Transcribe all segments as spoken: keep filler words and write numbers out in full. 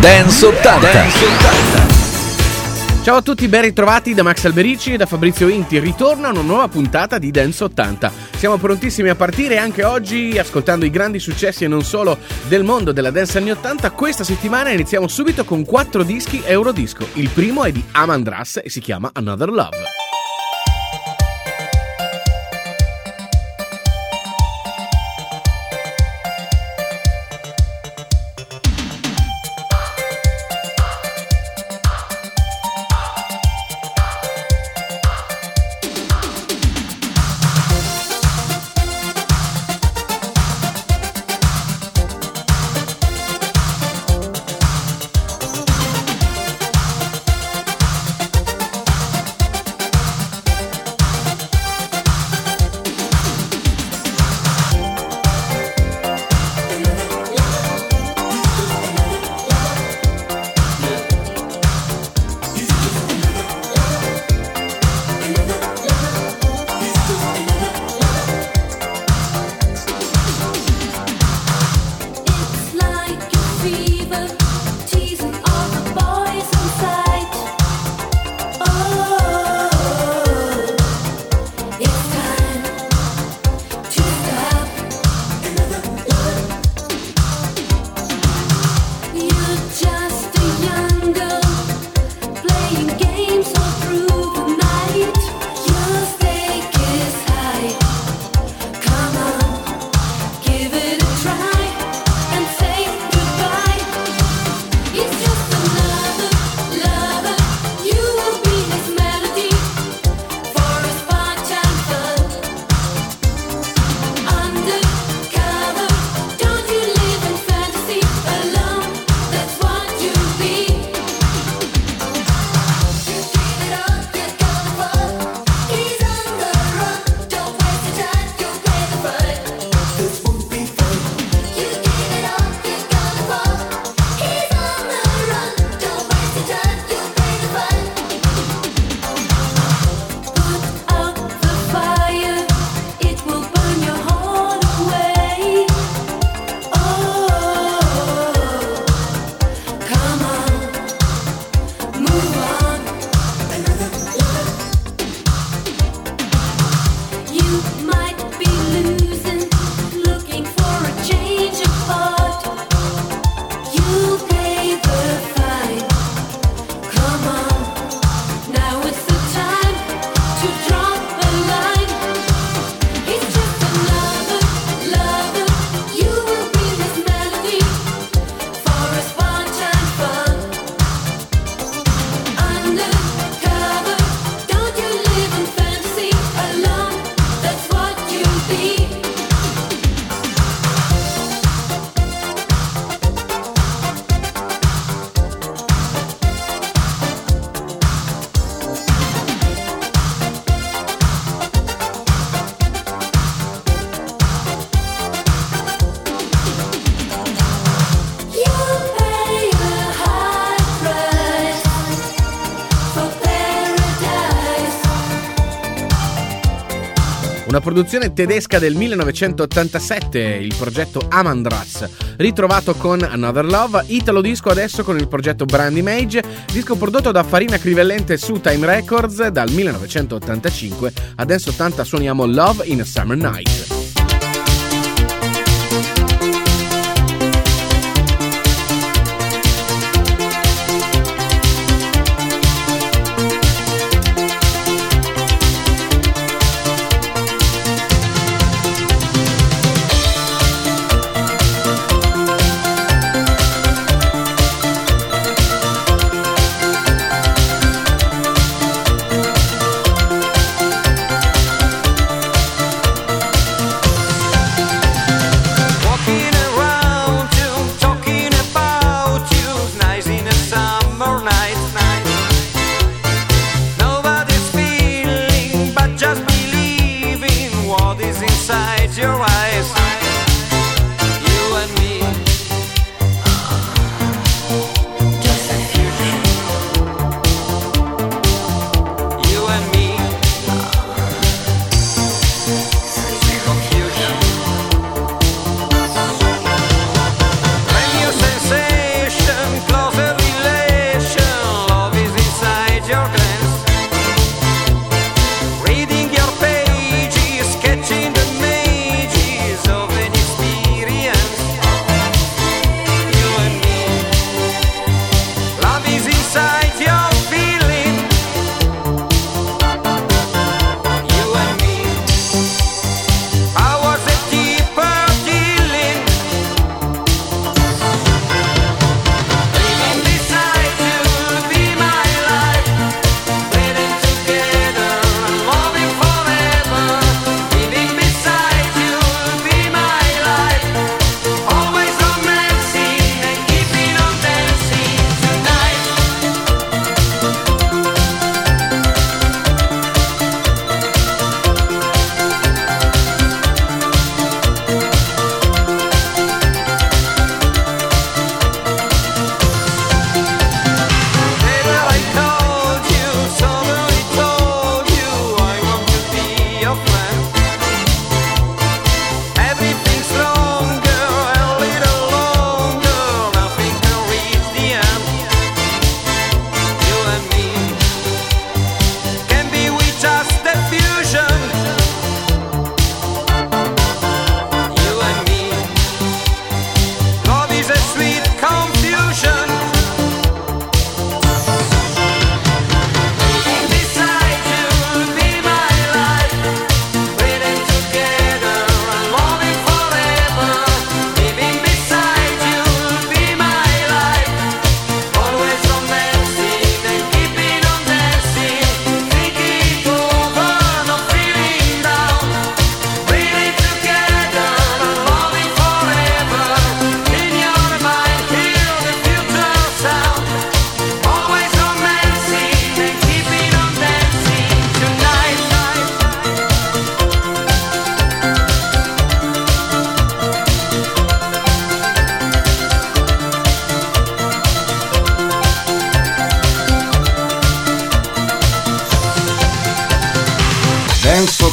Dance ottanta. Dance ottanta. Ciao a tutti, ben ritrovati da Max Alberici e da Fabrizio Inti. Ritorna una nuova puntata di Dance ottanta. Siamo prontissimi a partire anche oggi ascoltando i grandi successi e non solo del mondo della dance anni ottanta. Questa settimana iniziamo subito con quattro dischi Eurodisco. Il primo è di Amandras e si chiama Another Love. Una produzione tedesca del millenovecentottantasette, il progetto Amandras, ritrovato con Another Love. Italo disco adesso con il progetto Brandy Mage, disco prodotto da Farina Crivellente su Time Records dal millenovecentottantacinque. A Dance ottanta suoniamo Love in a Summer Night.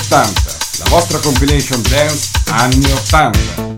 ottanta, la vostra compilation dance anni ottanta.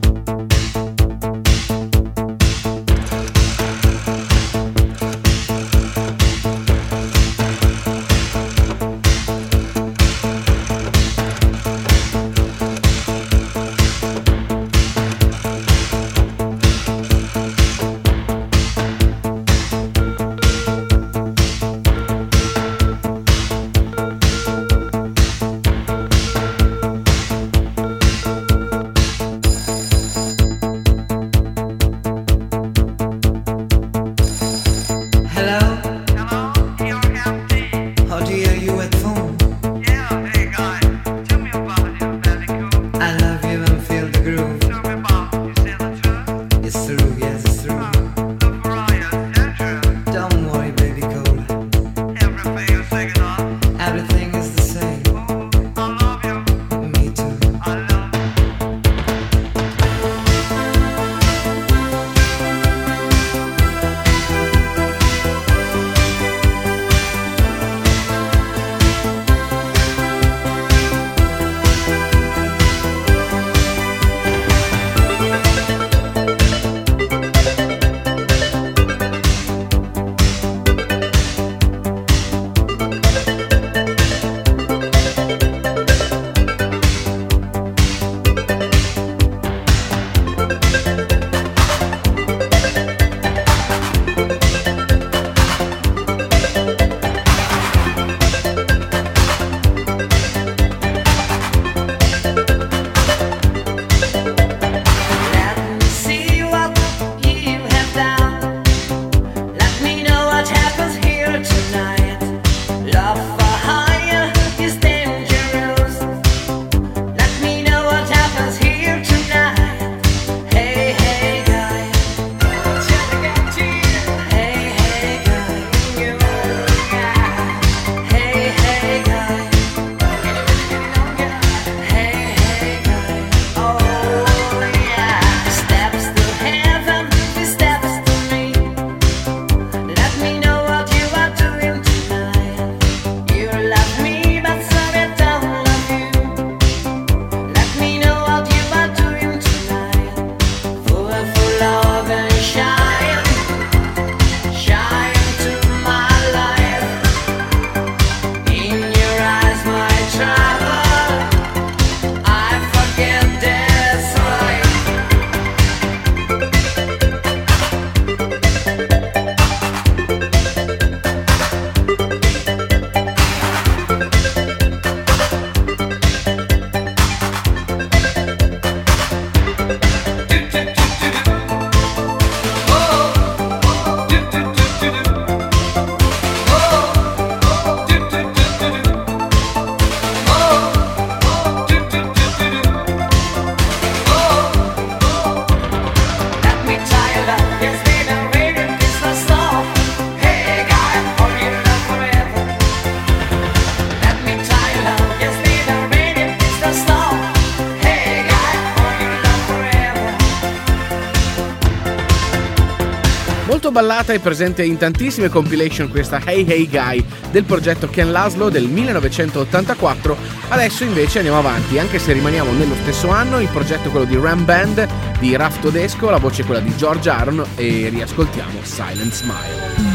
Ballata è presente in tantissime compilation questa Hey Hey Guy del progetto Ken Laszlo del millenovecentottantaquattro. Adesso invece andiamo avanti, anche se rimaniamo nello stesso anno. Il progetto è quello di Ram Band di Raf Todesco, la voce è quella di George Aaron e riascoltiamo Silent Smile.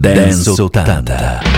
Dance ottanta.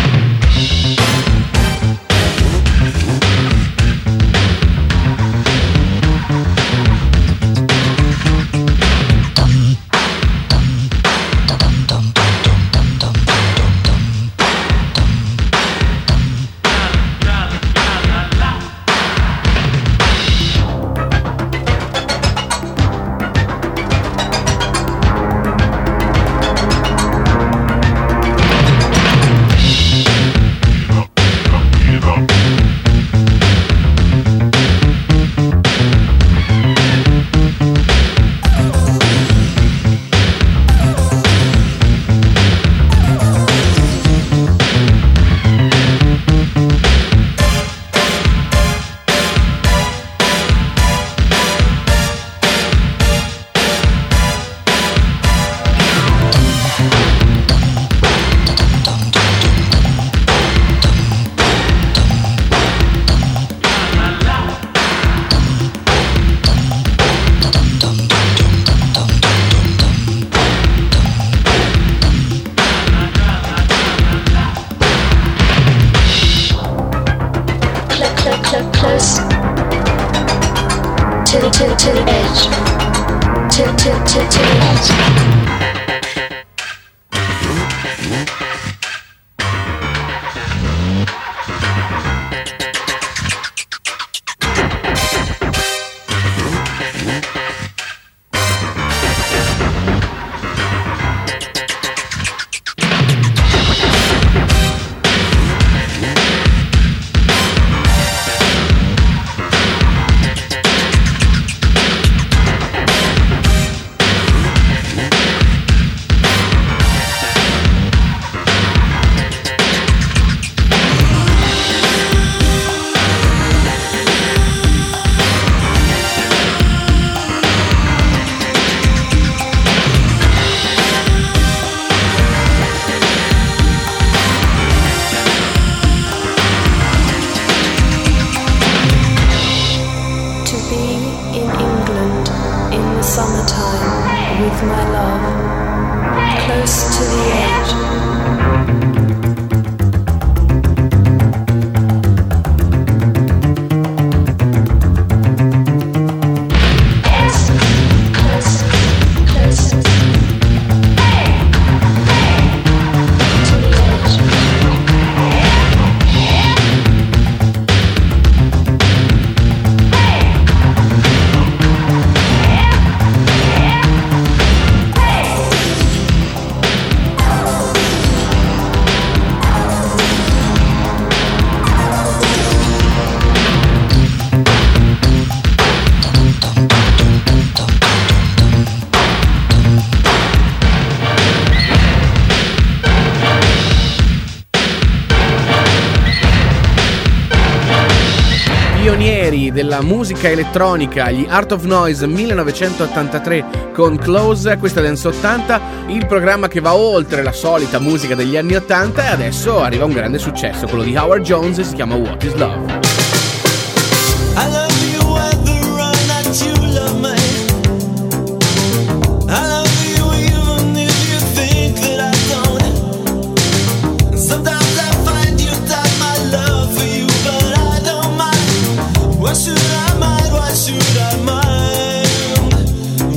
Della musica elettronica, gli Art of Noise millenovecentottantatré con Close, questa Dance ottanta, il programma che va oltre la solita musica degli anni ottanta, e adesso arriva un grande successo, quello di Howard Jones, e si chiama What is Love. I love you when the run that you love me. I love you even if you think that I don't. Sometimes why should I mind? Why should I mind?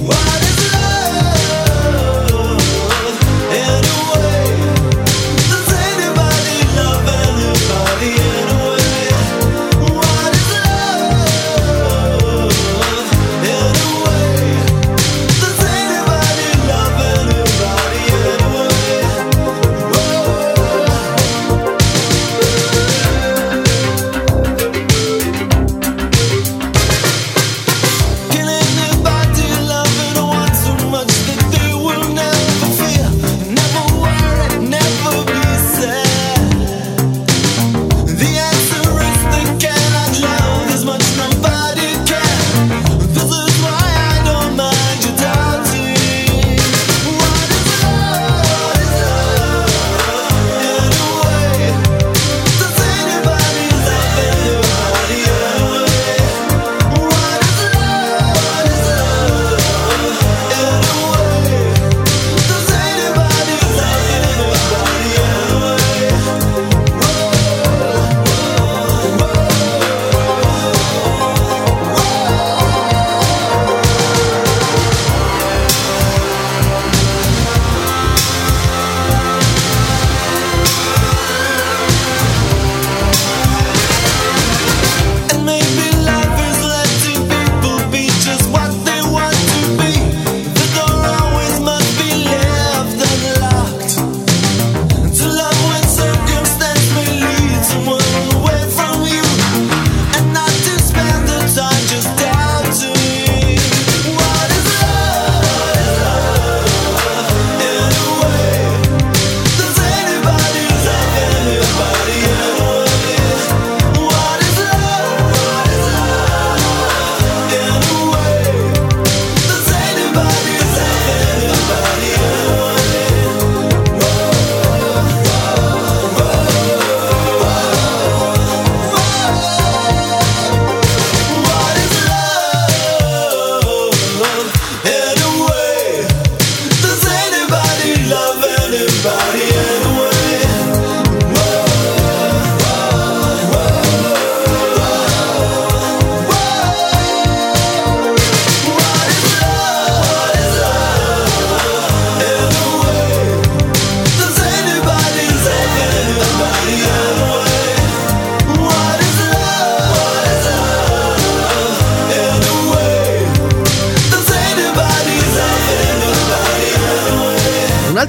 What is love? In a way, does anybody love anybody in a way?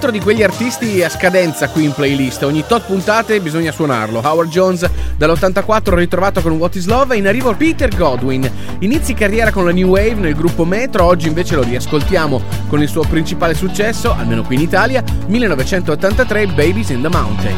altro di quegli artisti a scadenza qui in playlist, ogni tot puntate bisogna suonarlo. Howard Jones dall'ottantaquattro ritrovato con What Is Love, e in arrivo Peter Godwin, inizi carriera con la New Wave nel gruppo Metro, oggi invece lo riascoltiamo con il suo principale successo, almeno qui in Italia, millenovecentottantatré, Babies in the Mountain.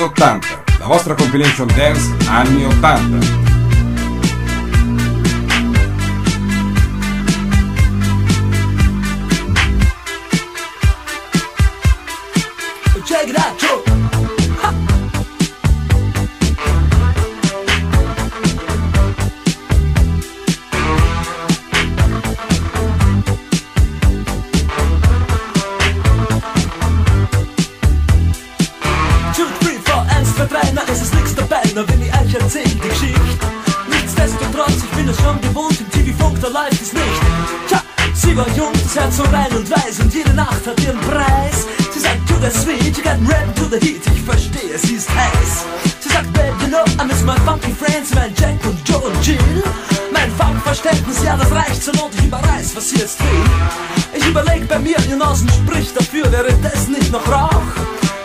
ottanta, la vostra compilation dance anni ottanta. Verständnis, ja das reicht zur Not, ich überreiß, was hier ist drin. Ich überleg bei mir, Genossen, sprich dafür, wäre das nicht noch Rauch?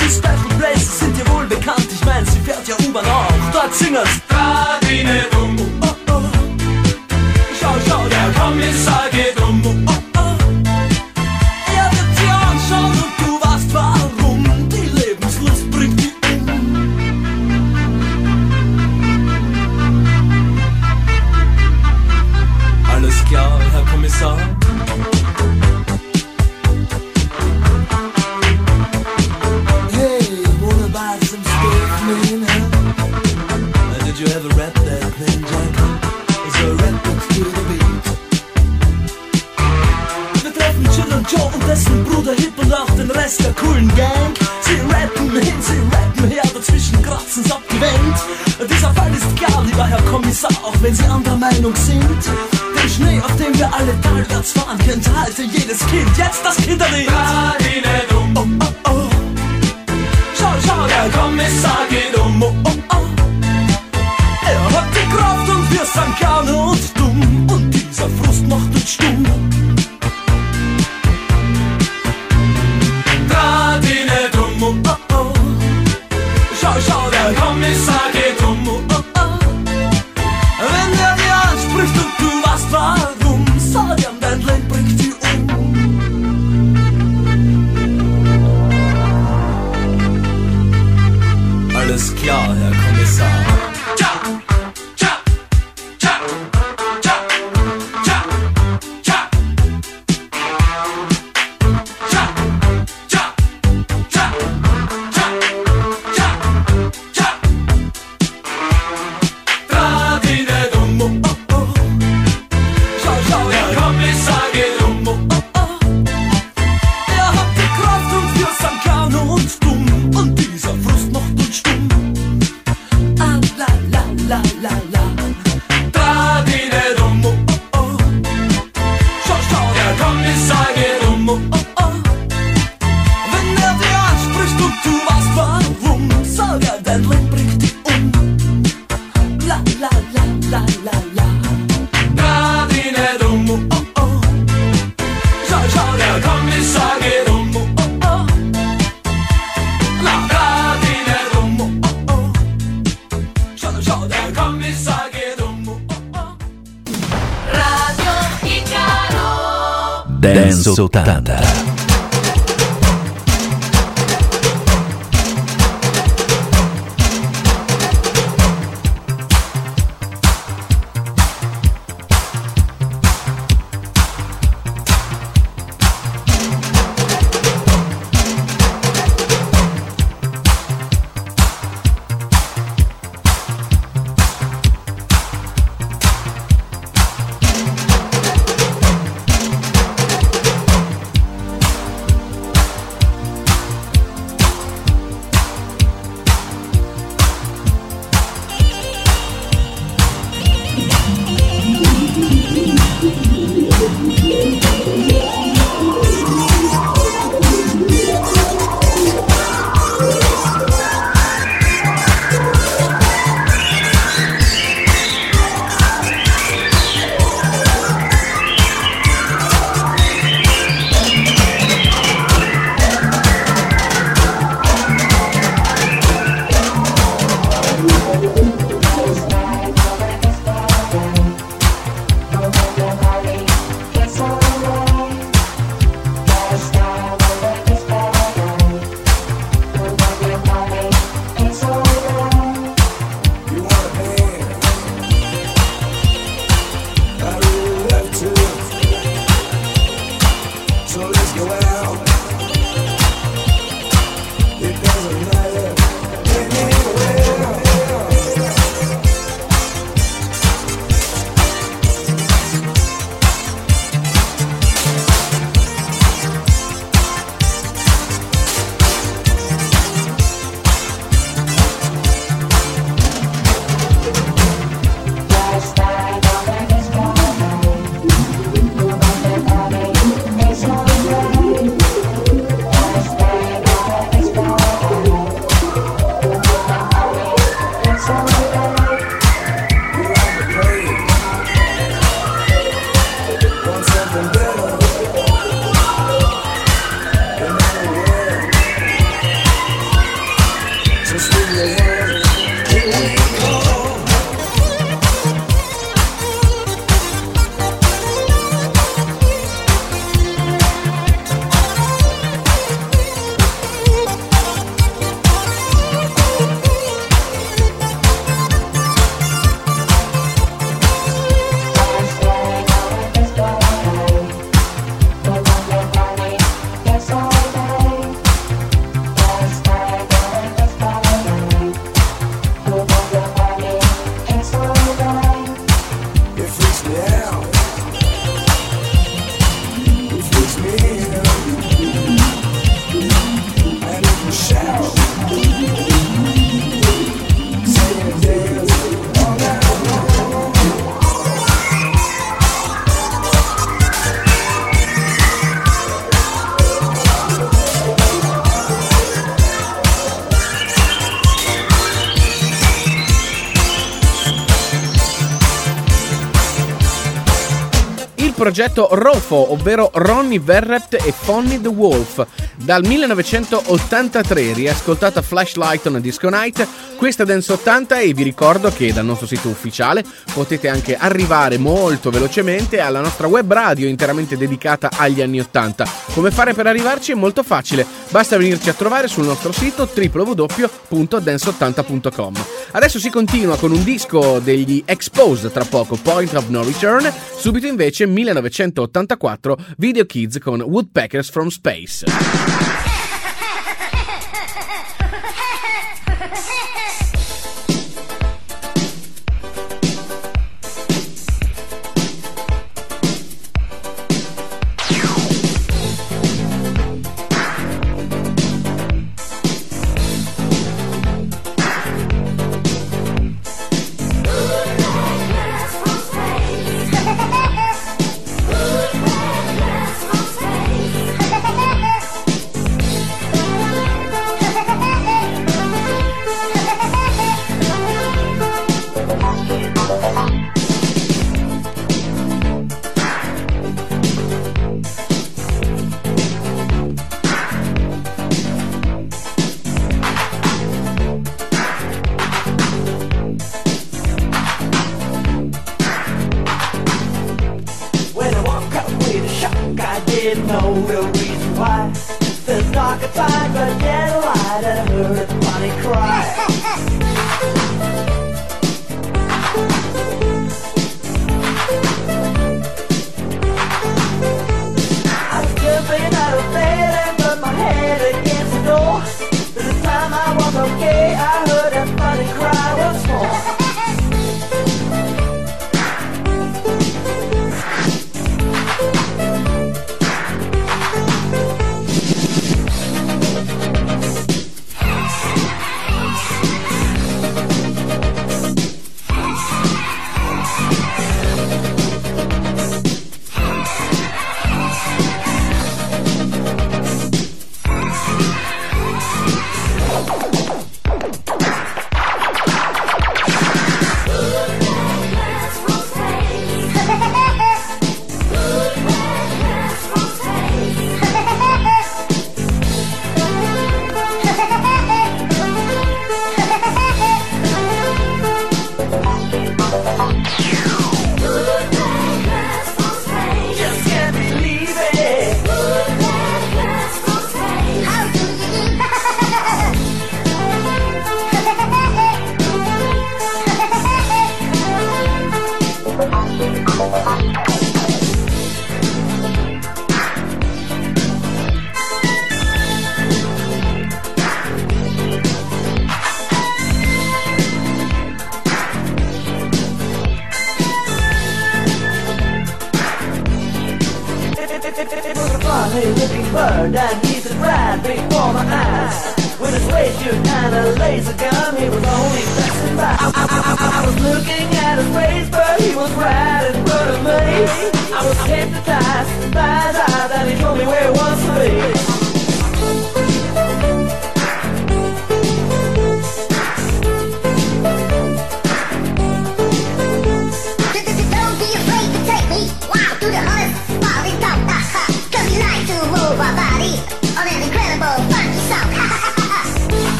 Die Special Places sind dir wohl bekannt, ich mein, sie fährt ja U-Bahn auch. Dort singen's Radine dumm, oh, oh. Schau, schau, der Kommissar geht um, oh, oh. Der coolen Gang, sie rappen hin, sie rappen her, dazwischen kratzen's ab die Wand. Dieser Fall ist klar, lieber Herr Kommissar, auch wenn Sie anderer Meinung sind. Den Schnee, auf dem wir alle talwärts fahren, kennt halte jedes Kind, jetzt das Kinderlied. Radine dumm, oh oh oh. Schau, schau, der Kommissar geht um, oh oh oh. Er hat die Kraft und wir sind gerne und dumm, und dieser Frust macht uns stumm. ottanta. Thank you. progetto Rofo, ovvero Ronnie Verret e Fonny the Wolf. Dal millenovecentottantatré riascoltata Flashlight on a Disco Night, questa Dance ottanta, e vi ricordo che dal nostro sito ufficiale potete anche arrivare molto velocemente alla nostra web radio interamente dedicata agli anni ottanta. Come fare per arrivarci è molto facile, basta venirci a trovare sul nostro sito w w w punto dance ottanta punto com. Adesso si continua con un disco degli Exposed, tra poco Point of No Return, subito invece millenovecentottantaquattro Video Kids con Woodpeckers from Space.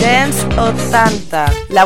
Dance ottanta, la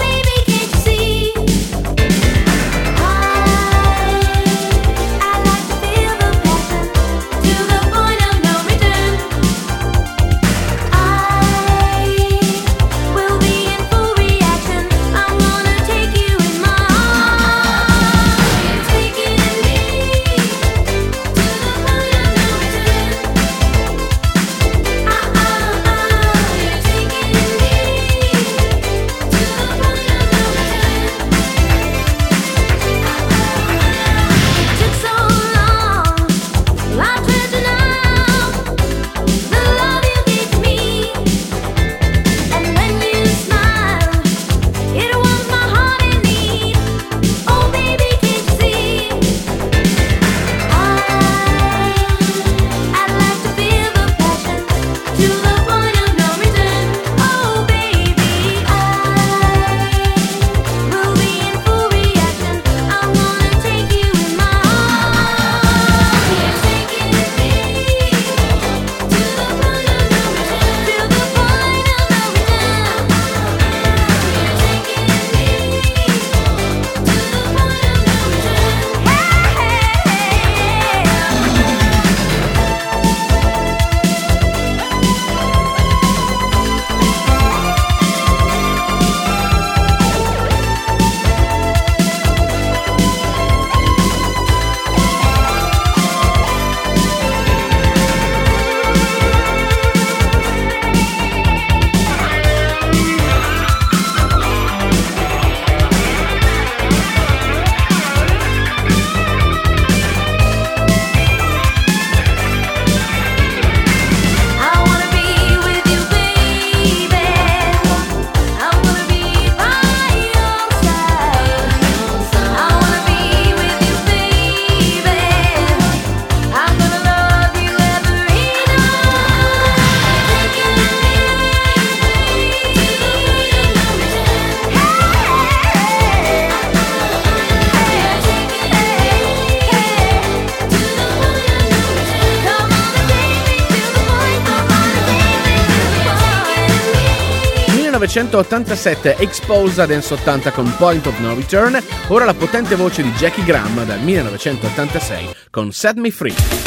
Baby millenovecentottantasette, Exposed a Dance ottanta con Point of No Return, ora la potente voce di Jackie Graham dal millenovecentottantasei con Set Me Free.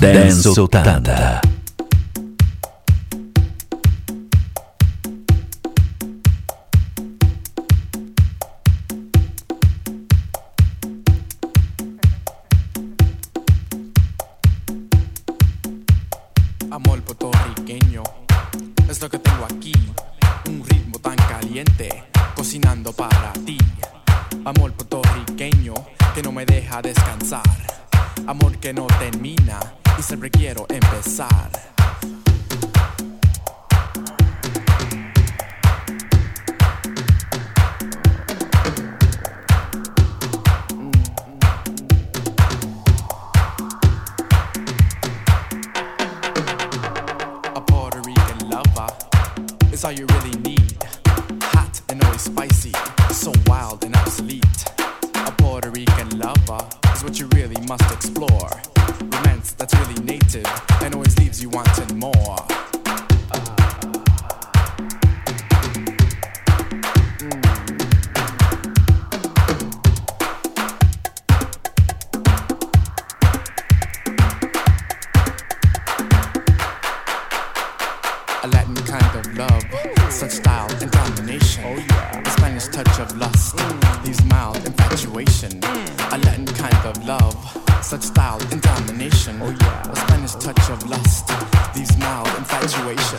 Dance ottanta. Amor puertorriqueño, es lo que tengo aquí, un ritmo tan caliente, cocinando para ti. Amor puertorriqueño, que no me deja descansar, amor que no termina. Y siempre quiero empezar. A Puerto Rican lover is all you really need. Hot and always spicy, so wild and obsolete. A Puerto Rican lover is what you really must explore. Romance that's really native and always leaves you wanting more. A Latin kind of love Such style and domination. Oh, yeah. The Spanish touch of lust mm. leaves mild infatuation. Mm. A Latin kind of love. Such style and domination. Oh, yeah. The Spanish touch of lust leaves mild infatuation.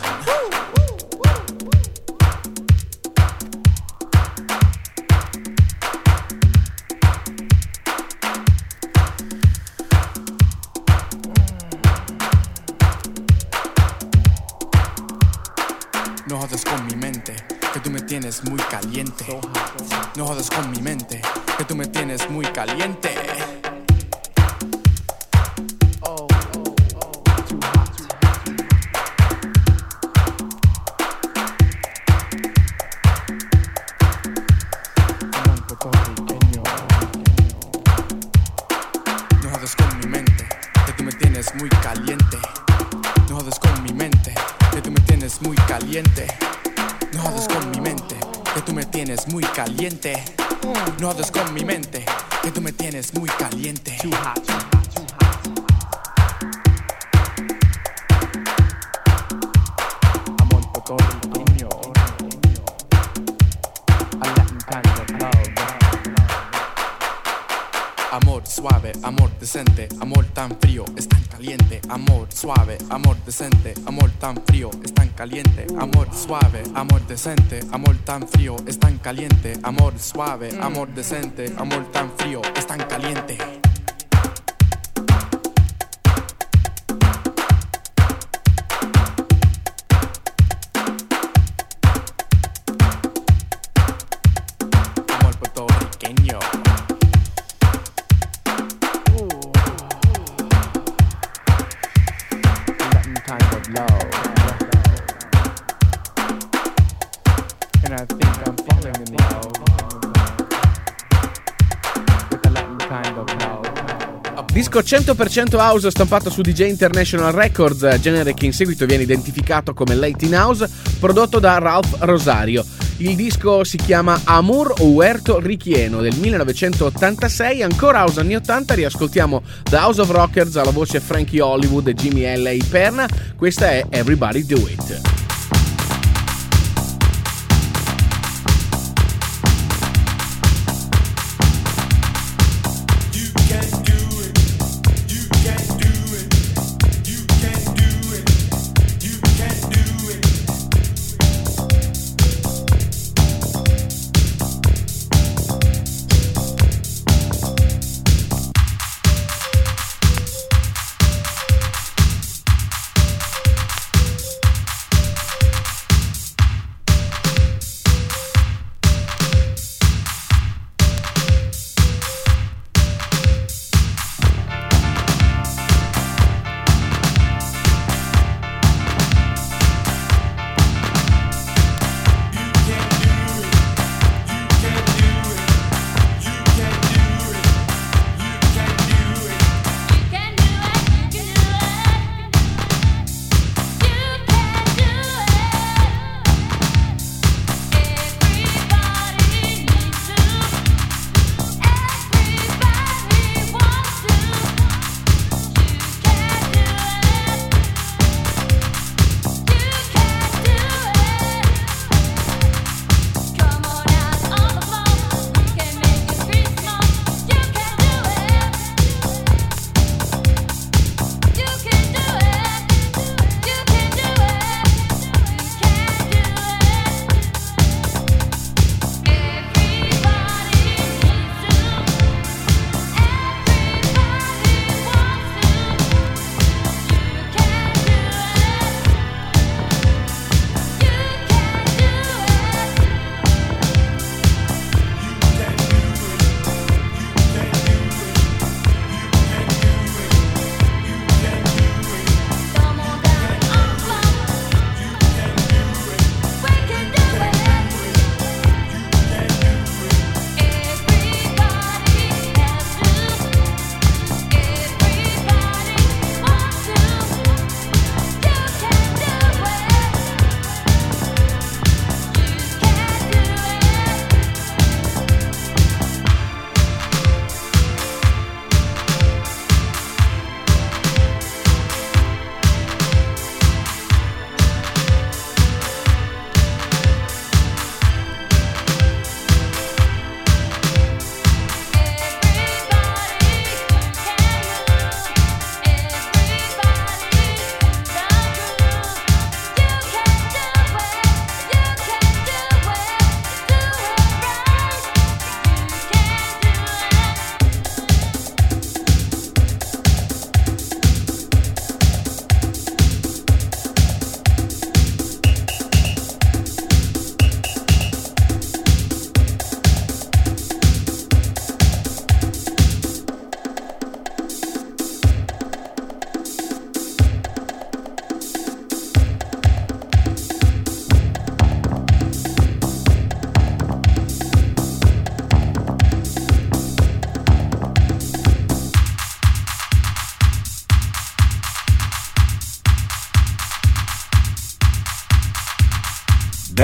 Muy caliente. No jodas con mi mente, que tú me tienes muy caliente. No jodas con mi mente, que tú me tienes muy caliente. No jodas con mi mente, que tú me tienes muy caliente. No jodas con mi mente, que tú me tienes muy caliente. No jodas con mi mente, que tú me tienes muy caliente. Too hot, too hot, too hot. I'm on Puertorriqueño, a Latin kind of love. Amor suave, amor decente, amor tan frío, es tan caliente. Amor suave, amor decente, amor tan frío, es tan caliente. Amor suave, amor decente, amor tan frío, es tan caliente. Amor suave, amor decente, amor tan frío, es tan caliente. Disco cento per cento house stampato su D J International Records, genere che in seguito viene identificato come Late in House, prodotto da Ralph Rosario. Il disco si chiama Amor Puertorriqueño del millenovecentottantasei, ancora house anni ottanta, riascoltiamo The House of Rockers alla voce Frankie Hollywood e Jimmy L. Perna, questa è Everybody Do It.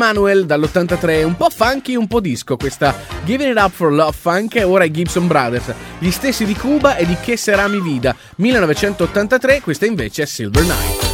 Manuel dall'ottantatré, un po' funky, un po' disco questa Giving It Up for Love Funk, ora i Gibson Brothers, gli stessi di Cuba e di Che Sarà Mi Vida, millenovecentottantatré, questa invece è Silver Night.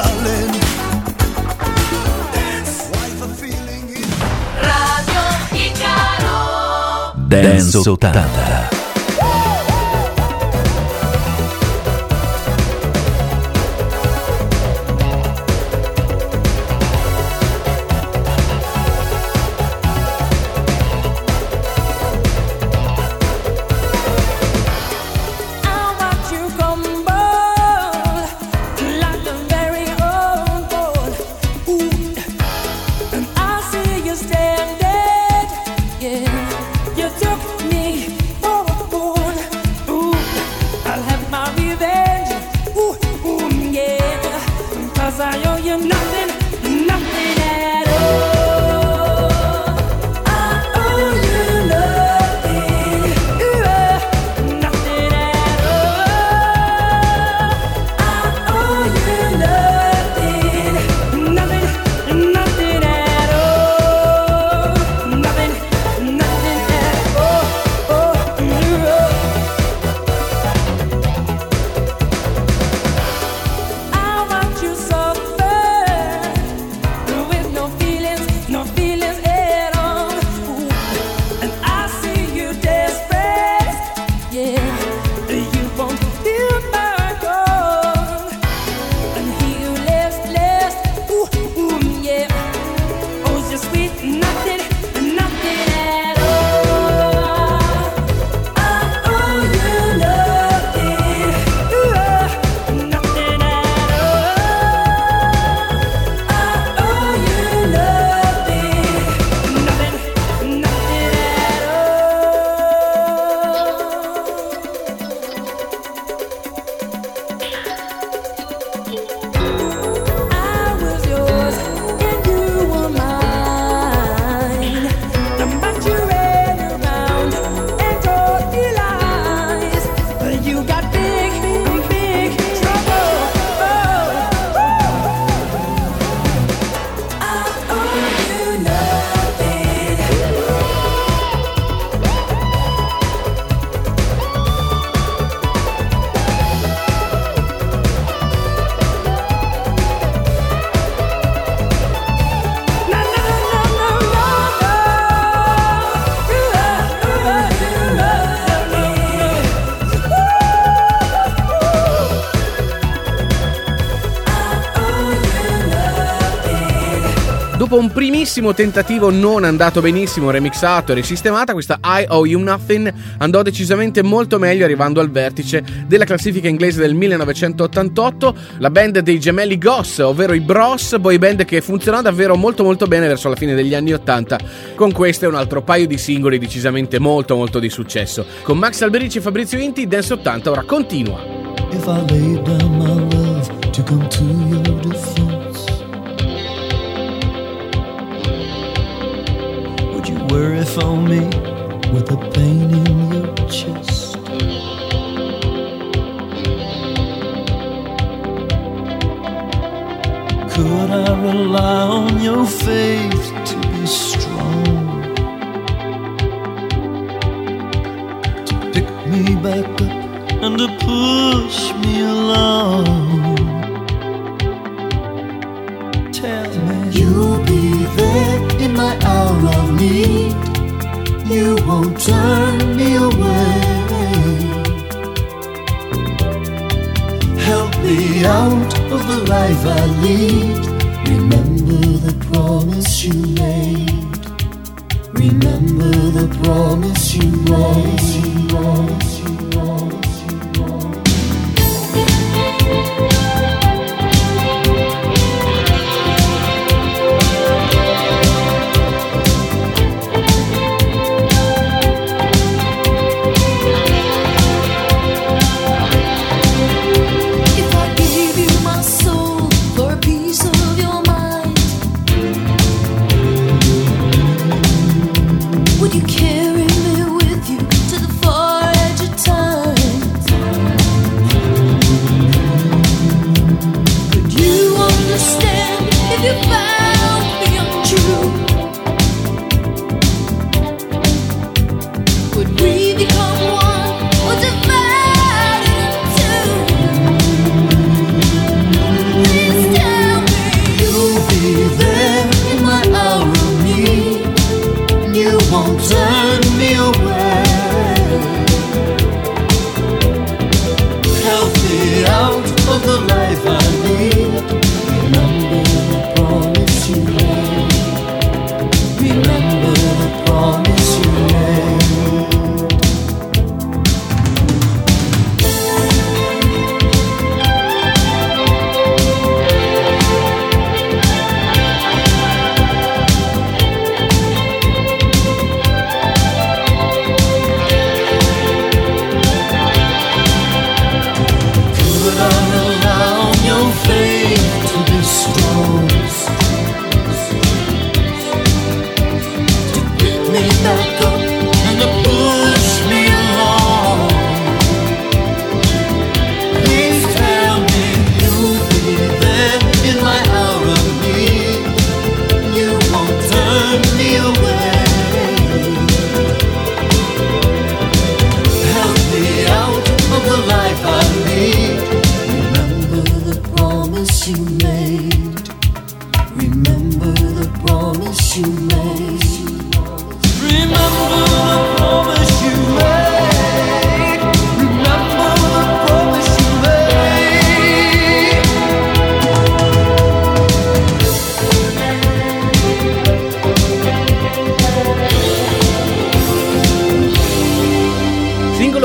darling. Dance, life and feeling it. Radio Icaro. Dance ottanta. Dopo un primissimo tentativo non andato benissimo, remixato e risistemata, questa I Owe You Nothing andò decisamente molto meglio, arrivando al vertice della classifica inglese del millenovecentottantotto. La band dei gemelli Goss, ovvero i Bros, boy band che funzionò davvero molto molto bene verso la fine degli anni ottanta, con questo e un altro paio di singoli decisamente molto molto di successo. Con Max Alberici e Fabrizio Inti, Dance ottanta ora continua. If I lay down my love to come to your defense, worry for me with a pain in your chest. Could I rely on your faith to be strong, to pick me back up and to push me along? Tell me you'll be there in my hour of need. You won't turn me away. Help me out of the life I lead. Remember the promise you made. Remember the promise you made. Promise you made. Promise you made. Promise you made. Would you carry me with you to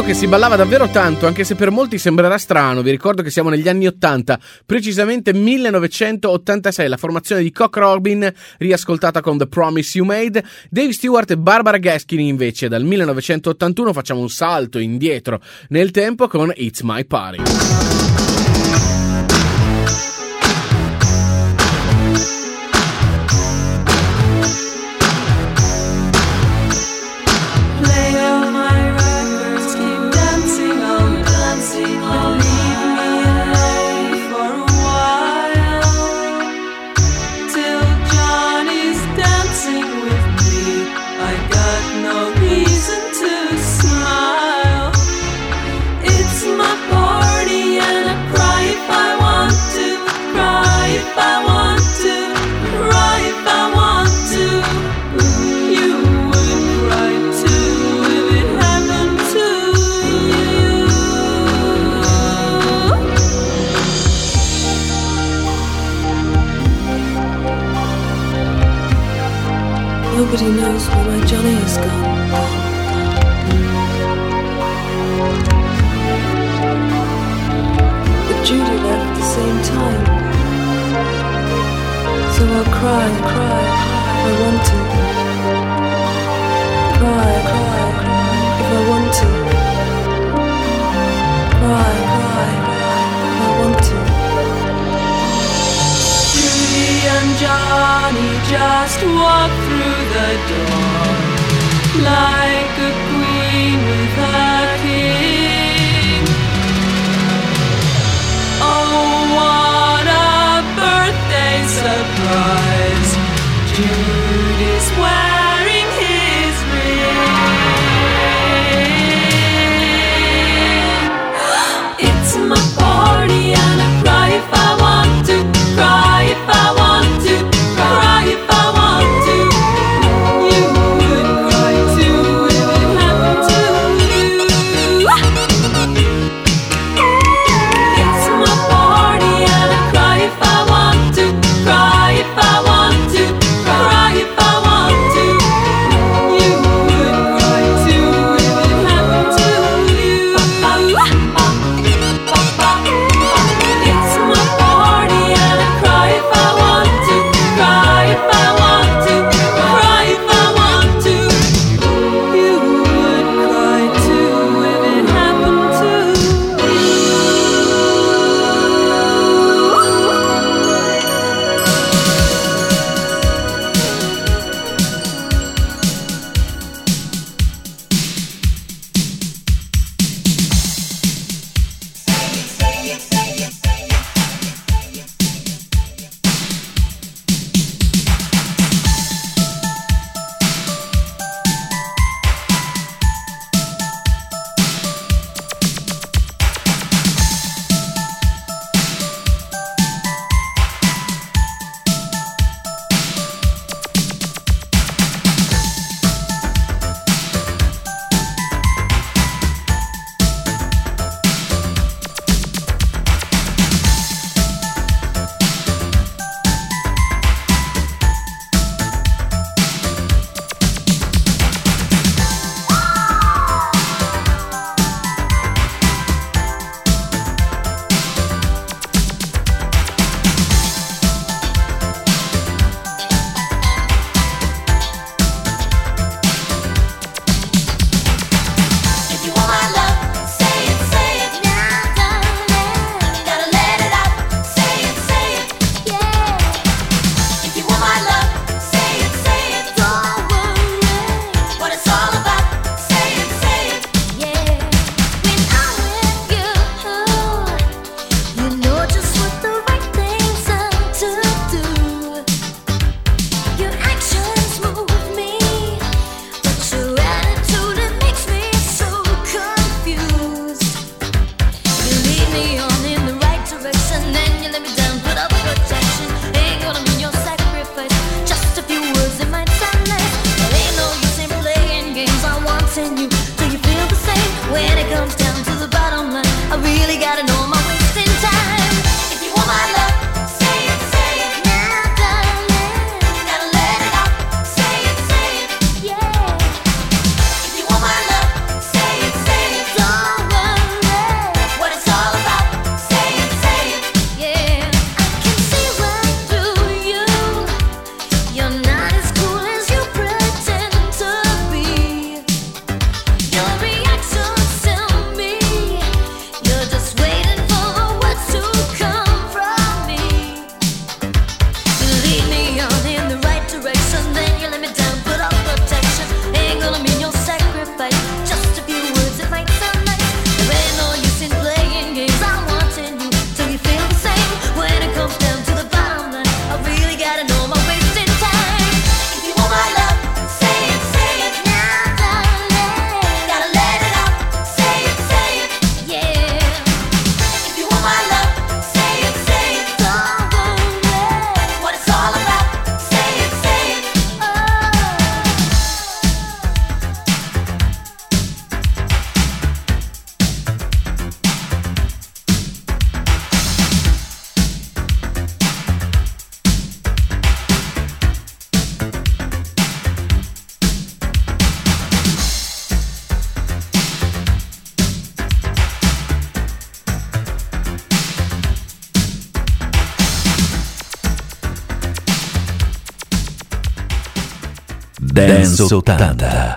che si ballava davvero tanto, anche se per molti sembrerà strano. Vi ricordo che siamo negli anni ottanta, precisamente millenovecentottantasei, la formazione di Cock Robin riascoltata con The Promise You Made. Dave Stewart e Barbara Gaskin invece dal millenovecentottantuno. Facciamo un salto indietro nel tempo con It's My Party. Nobody knows where my Johnny has gone, gone, gone. But Judy left at the same time. So I'll cry, cry, if I want to. Cry, cry, if I want to. Cry, cry, if I want to. Judy and Johnny just walked through the door like a queen with her king. Oh, what a birthday surprise! Judy's wearing his ring. It's my party and I cry if I want to, cry if I want to, cry if I want to. You would cry too if it happened. Dance ottanta.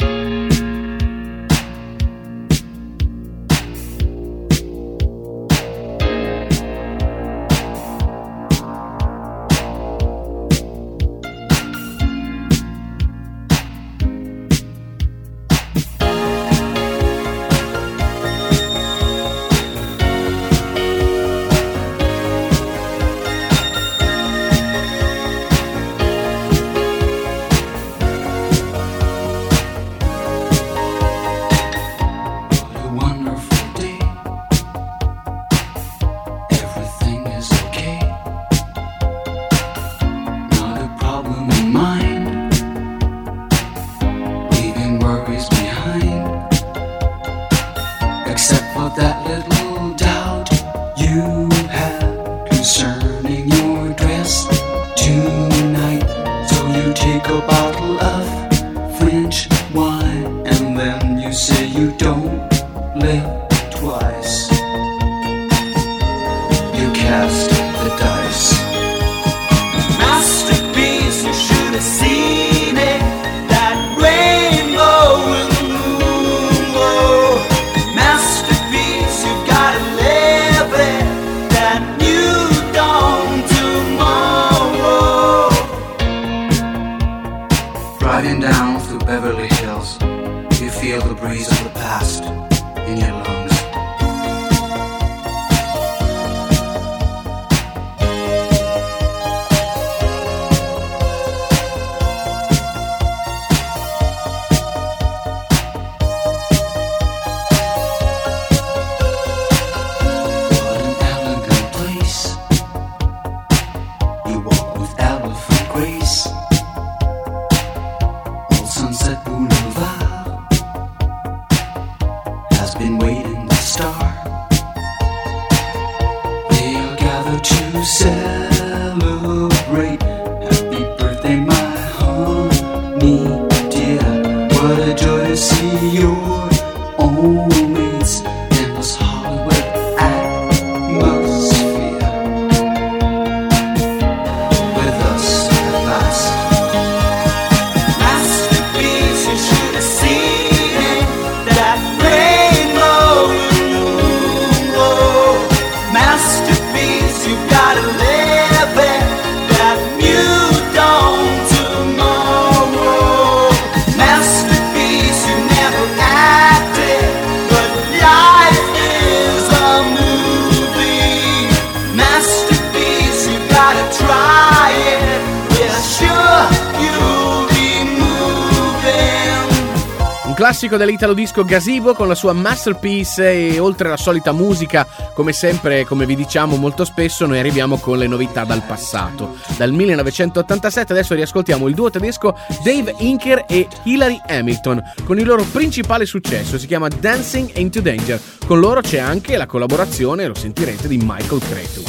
Classico dell'italo disco Gazebo con la sua masterpiece, e oltre alla solita musica, come sempre, come vi diciamo molto spesso, noi arriviamo con le novità dal passato. Dal millenovecentottantasette adesso riascoltiamo il duo tedesco Dave Inker e Hilary Hamilton con il loro principale successo, si chiama Dancing into Danger. Con loro c'è anche la collaborazione, lo sentirete, di Michael Cretu.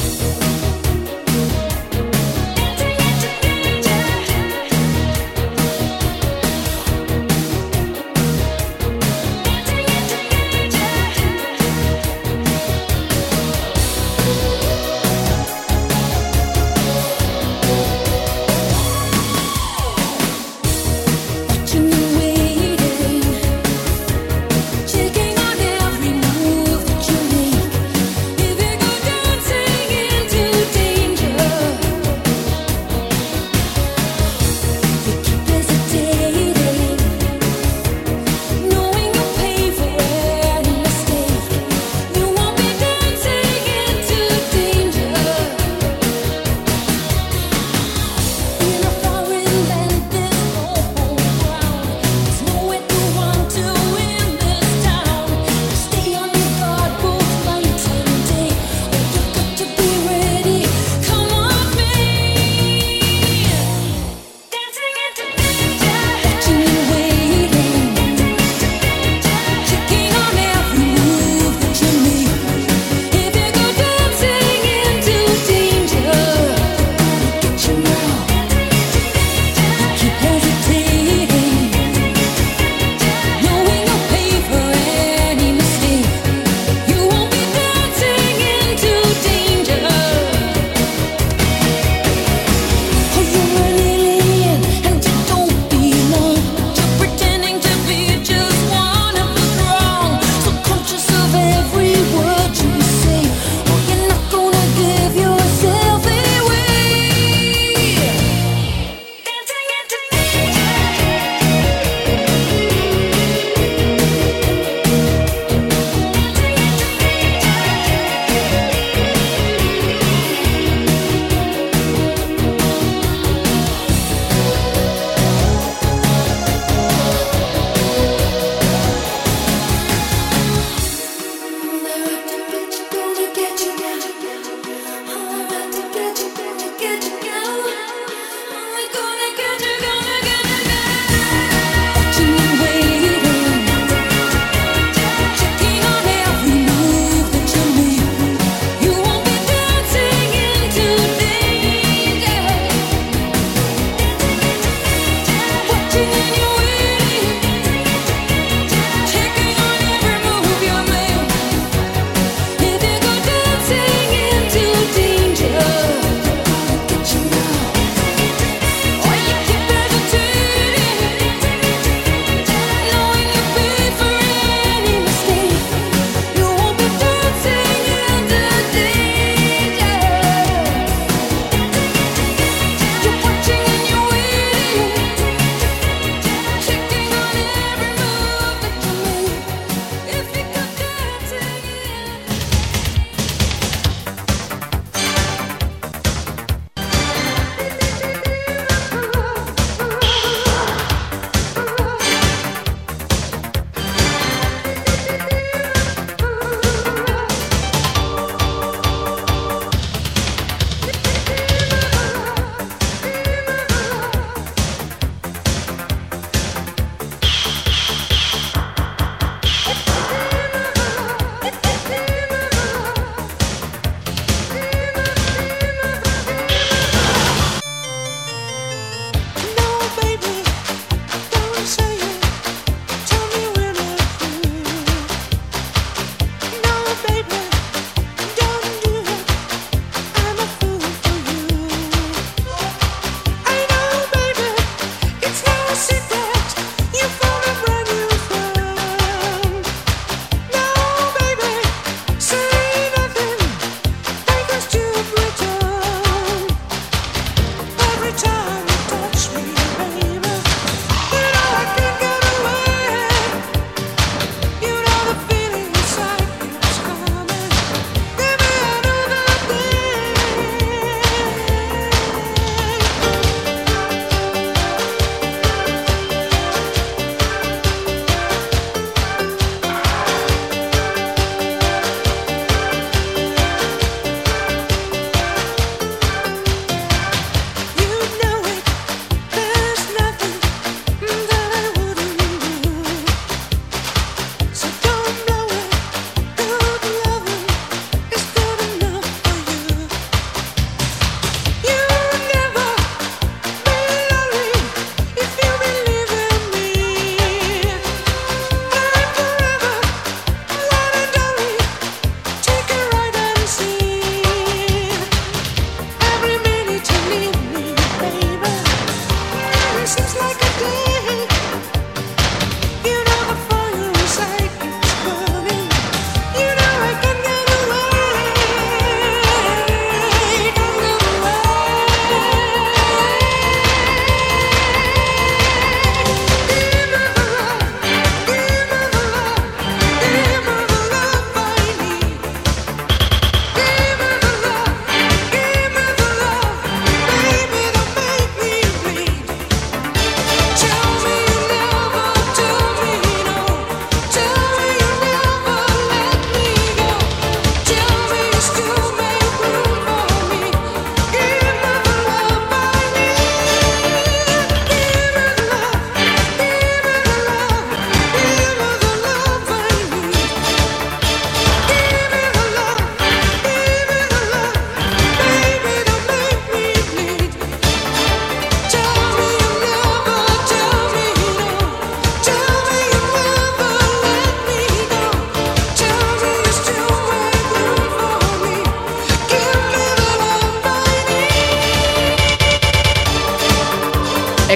Singing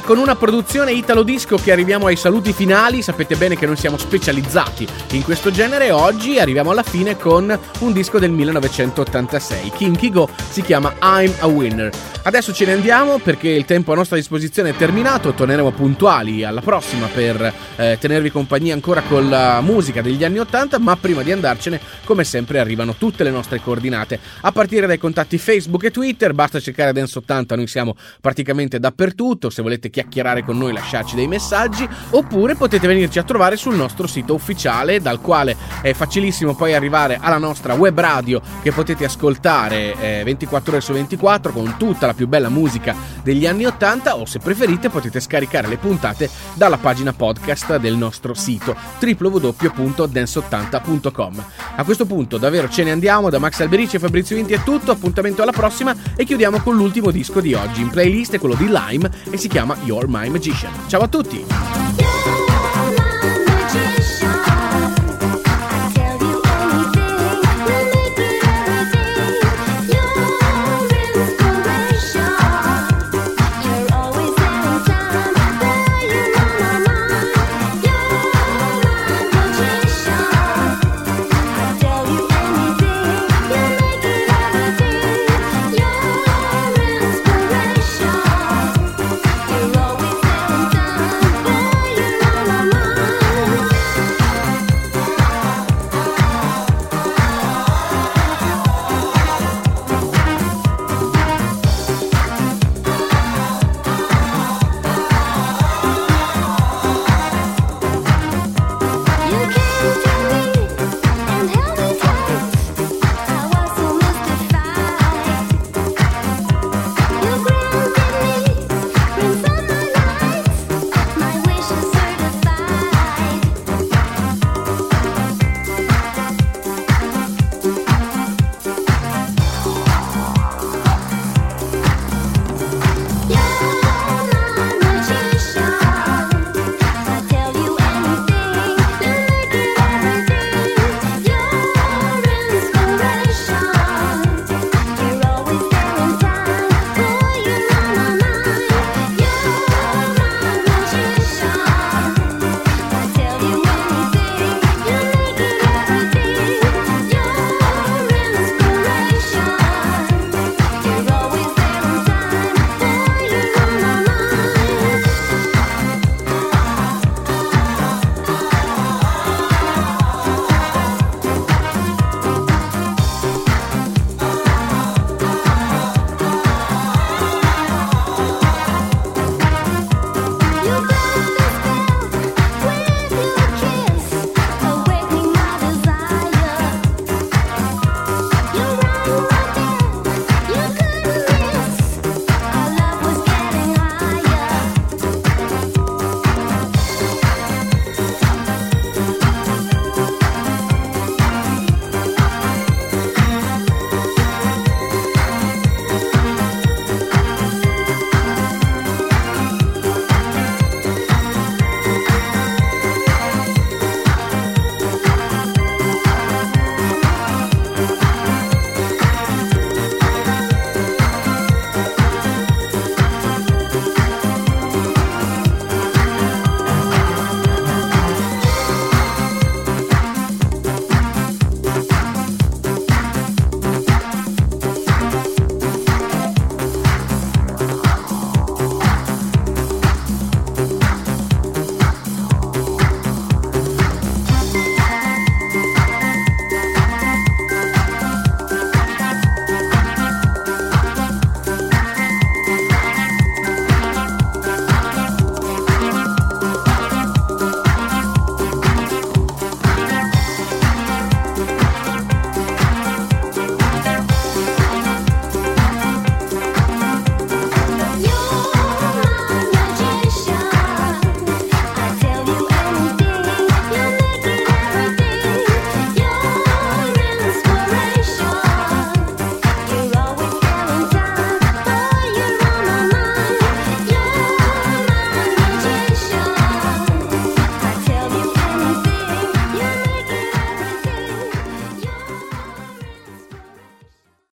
È con una produzione italo disco che arriviamo ai saluti finali. Sapete bene che noi siamo specializzati in questo genere. Oggi arriviamo alla fine con un disco del millenovecentottantasei. Kinky Go si chiama I'm a Winner. Adesso ce ne andiamo perché il tempo a nostra disposizione è terminato. Torneremo puntuali alla prossima per eh, tenervi compagnia ancora con la musica degli anni ottanta. Ma prima di andarcene, come sempre, arrivano tutte le nostre coordinate a partire dai contatti Facebook e Twitter. Basta cercare Dance ottanta, noi siamo praticamente dappertutto. Se volete chiacchierare con noi, lasciarci dei messaggi, oppure potete venirci a trovare sul nostro sito ufficiale, dal quale è facilissimo poi arrivare alla nostra web radio che potete ascoltare eh, ventiquattro ore su ventiquattro con tutta la più bella musica degli anni ottanta, o se preferite potete scaricare le puntate dalla pagina podcast del nostro sito w w w punto dance ottanta punto com. A questo punto davvero ce ne andiamo. Da Max Alberici e Fabrizio Inti è tutto, appuntamento alla prossima e chiudiamo con l'ultimo disco di oggi in playlist, è quello di Lime e si chiama You're My Magician. Ciao a tutti!